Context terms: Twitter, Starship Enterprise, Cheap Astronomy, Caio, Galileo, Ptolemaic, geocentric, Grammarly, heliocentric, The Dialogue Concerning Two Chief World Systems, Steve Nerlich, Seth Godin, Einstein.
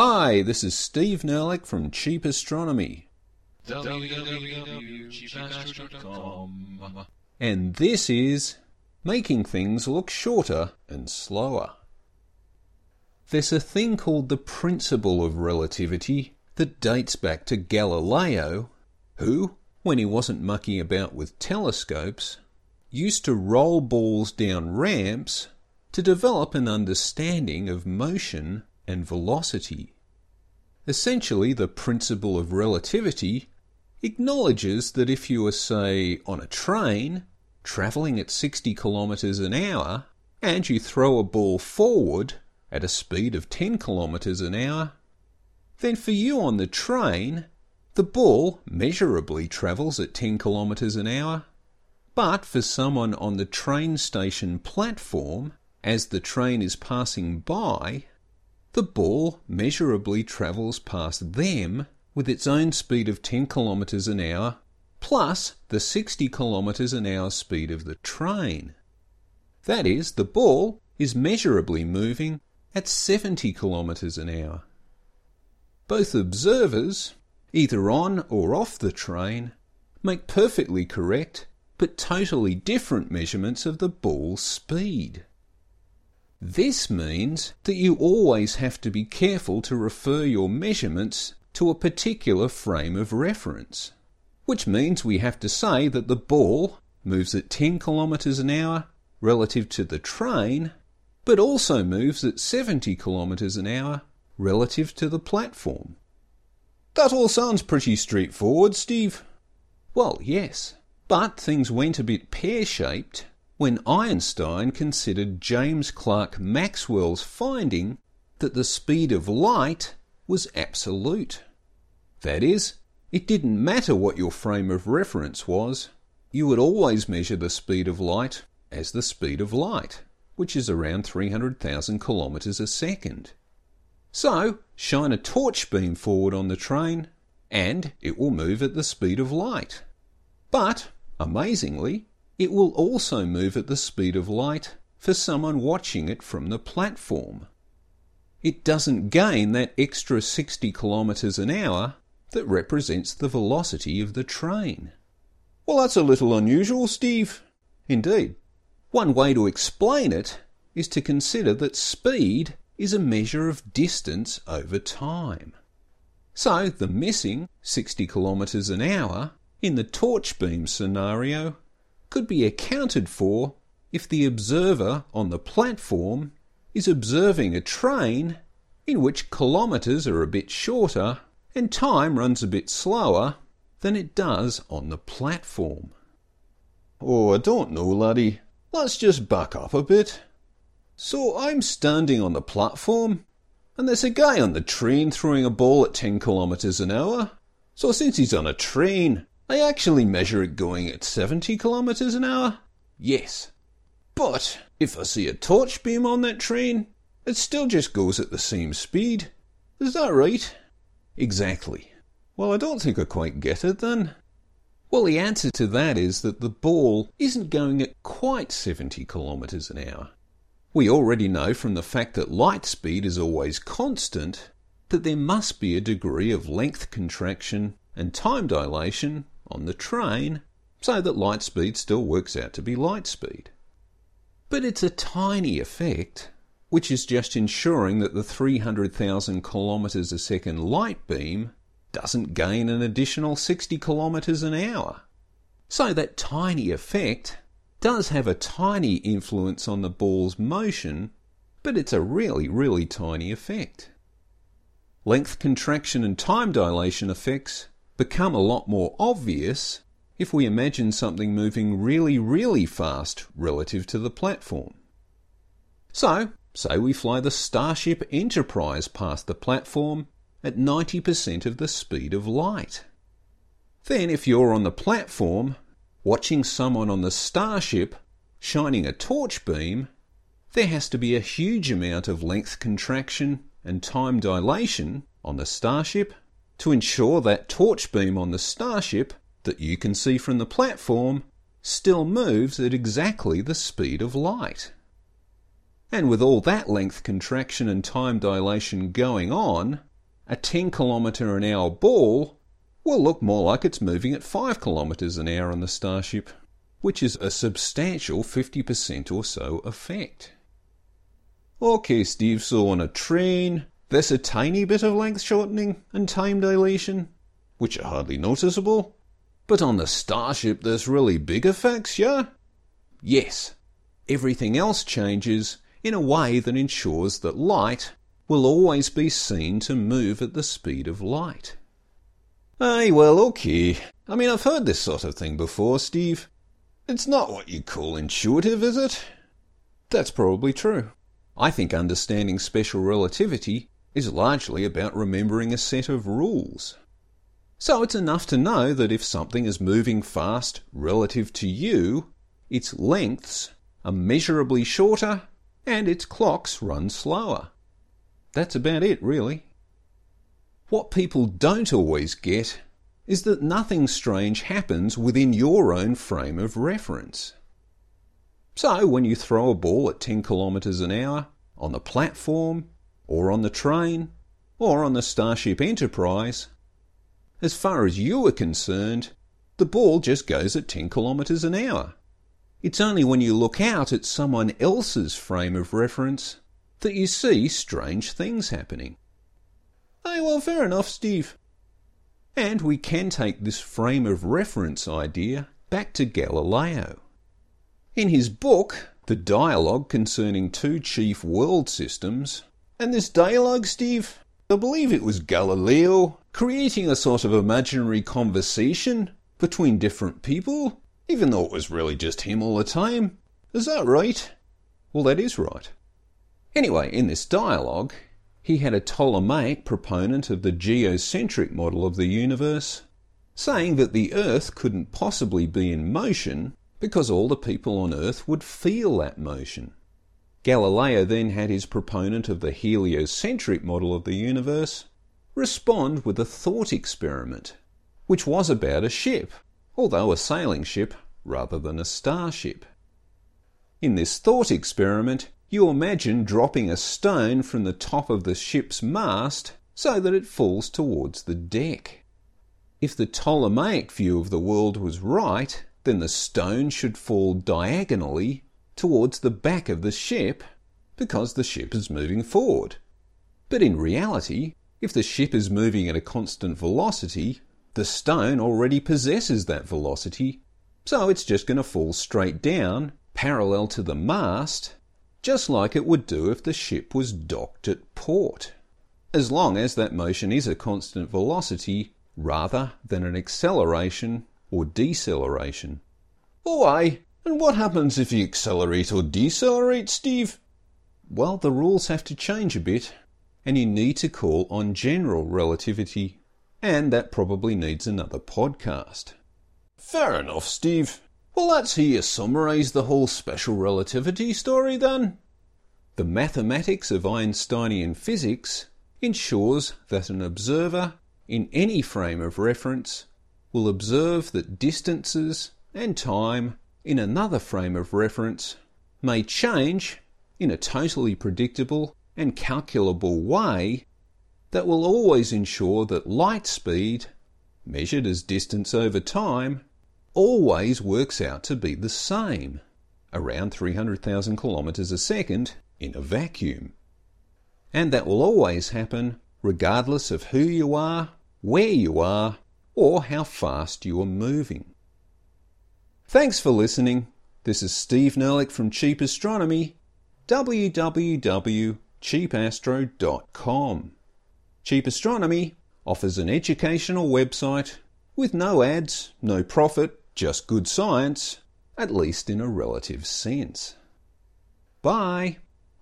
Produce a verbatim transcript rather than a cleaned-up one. Hi, this is Steve Nerlich from Cheap Astronomy. w w w dot cheap astro dot com. And this is Making Things Look Shorter and Slower. There's a thing called the principle of relativity that dates back to Galileo, who, when he wasn't mucking about with telescopes, used to roll balls down ramps to develop an understanding of motion and velocity. Essentially, the principle of relativity acknowledges that if you were, say, on a train, travelling at sixty kilometres an hour, and you throw a ball forward at a speed of ten kilometres an hour, then for you on the train, the ball measurably travels at ten kilometres an hour, but for someone on the train station platform, as the train is passing by, the ball measurably travels past them with its own speed of ten kilometres an hour plus the sixty kilometres an hour speed of the train. That is, the ball is measurably moving at seventy kilometres an hour. Both observers, either on or off the train, make perfectly correct but totally different measurements of the ball's speed. This means that you always have to be careful to refer your measurements to a particular frame of reference, which means we have to say that the ball moves at ten kilometres an hour relative to the train, but also moves at seventy kilometres an hour relative to the platform. That all sounds pretty straightforward, Steve. Well, yes, but things went a bit pear-shaped when Einstein considered James Clerk Maxwell's finding that the speed of light was absolute. That is, it didn't matter what your frame of reference was, you would always measure the speed of light as the speed of light, which is around three hundred thousand kilometres a second. So, shine a torch beam forward on the train, and it will move at the speed of light. But, amazingly, it will also move at the speed of light for someone watching it from the platform. It doesn't gain that extra sixty kilometres an hour that represents the velocity of the train. Well, that's a little unusual, Steve. Indeed. One way to explain it is to consider that speed is a measure of distance over time. So the missing sixty kilometres an hour in the torch beam scenario could be accounted for if the observer on the platform is observing a train in which kilometres are a bit shorter and time runs a bit slower than it does on the platform. Oh, I don't know, laddie. Let's just back up a bit. So I'm standing on the platform, and there's a guy on the train throwing a ball at ten kilometres an hour. So since he's on a train, I actually measure it going at seventy kilometres an hour? Yes. But if I see a torch beam on that train, it still just goes at the same speed. Is that right? Exactly. Well, I don't think I quite get it then. Well, the answer to that is that the ball isn't going at quite seventy kilometres an hour. We already know from the fact that light speed is always constant that there must be a degree of length contraction and time dilation on the train so that light speed still works out to be light speed. But it's a tiny effect, which is just ensuring that the three hundred thousand kilometres a second light beam doesn't gain an additional sixty kilometres an hour. So that tiny effect does have a tiny influence on the ball's motion, but it's a really, really tiny effect. Length contraction and time dilation effects become a lot more obvious if we imagine something moving really, really fast relative to the platform. So, say we fly the Starship Enterprise past the platform at ninety percent of the speed of light. Then if you're on the platform, watching someone on the Starship shining a torch beam, there has to be a huge amount of length contraction and time dilation on the Starship to ensure that torch beam on the Starship that you can see from the platform still moves at exactly the speed of light. And with all that length contraction and time dilation going on, a ten kilometre an hour ball will look more like it's moving at five kilometres an hour on the Starship, which is a substantial fifty percent or so effect. Okay, Steve, so on a train, there's a tiny bit of length shortening and time dilation, which are hardly noticeable. But on the Starship there's really big effects, yeah? Yes. Everything else changes in a way that ensures that light will always be seen to move at the speed of light. Aye, well, okay. I mean, I've heard this sort of thing before, Steve. It's not what you call intuitive, is it? That's probably true. I think understanding special relativity is largely about remembering a set of rules. So it's enough to know that if something is moving fast relative to you, its lengths are measurably shorter and its clocks run slower. That's about it, really. What people don't always get is that nothing strange happens within your own frame of reference. So when you throw a ball at ten kilometres an hour on the platform, or on the train, or on the Starship Enterprise, as far as you are concerned, the ball just goes at ten kilometres an hour. It's only when you look out at someone else's frame of reference that you see strange things happening. Oh, well, fair enough, Steve. And we can take this frame of reference idea back to Galileo. In his book, The Dialogue Concerning Two Chief World Systems, and this dialogue, Steve, I believe it was Galileo, creating a sort of imaginary conversation between different people, even though it was really just him all the time. Is that right? Well, that is right. Anyway, in this dialogue, he had a Ptolemaic proponent of the geocentric model of the universe, saying that the Earth couldn't possibly be in motion because all the people on Earth would feel that motion. Galileo then had his proponent of the heliocentric model of the universe respond with a thought experiment, which was about a ship, although a sailing ship rather than a starship. In this thought experiment, you imagine dropping a stone from the top of the ship's mast so that it falls towards the deck. If the Ptolemaic view of the world was right, then the stone should fall diagonally towards the back of the ship because the ship is moving forward. But in reality, if the ship is moving at a constant velocity, the stone already possesses that velocity, so it's just going to fall straight down, parallel to the mast, just like it would do if the ship was docked at port, as long as that motion is a constant velocity rather than an acceleration or deceleration. Oh aye, and what happens if you accelerate or decelerate, Steve? Well, the rules have to change a bit, and you need to call on general relativity, and that probably needs another podcast. Fair enough, Steve. Well, let's hear you summarise the whole special relativity story then. The mathematics of Einsteinian physics ensures that an observer in any frame of reference will observe that distances and time in another frame of reference may change in a totally predictable and calculable way that will always ensure that light speed, measured as distance over time, always works out to be the same, around three hundred thousand kilometres a second in a vacuum. And that will always happen regardless of who you are, where you are, or how fast you are moving. Thanks for listening. This is Steve Nerlich from Cheap Astronomy, w w w dot cheap astro dot com. cheap astro dot com. Cheap Astronomy offers an educational website with no ads, no profit, just good science, at least in a relative sense. Bye.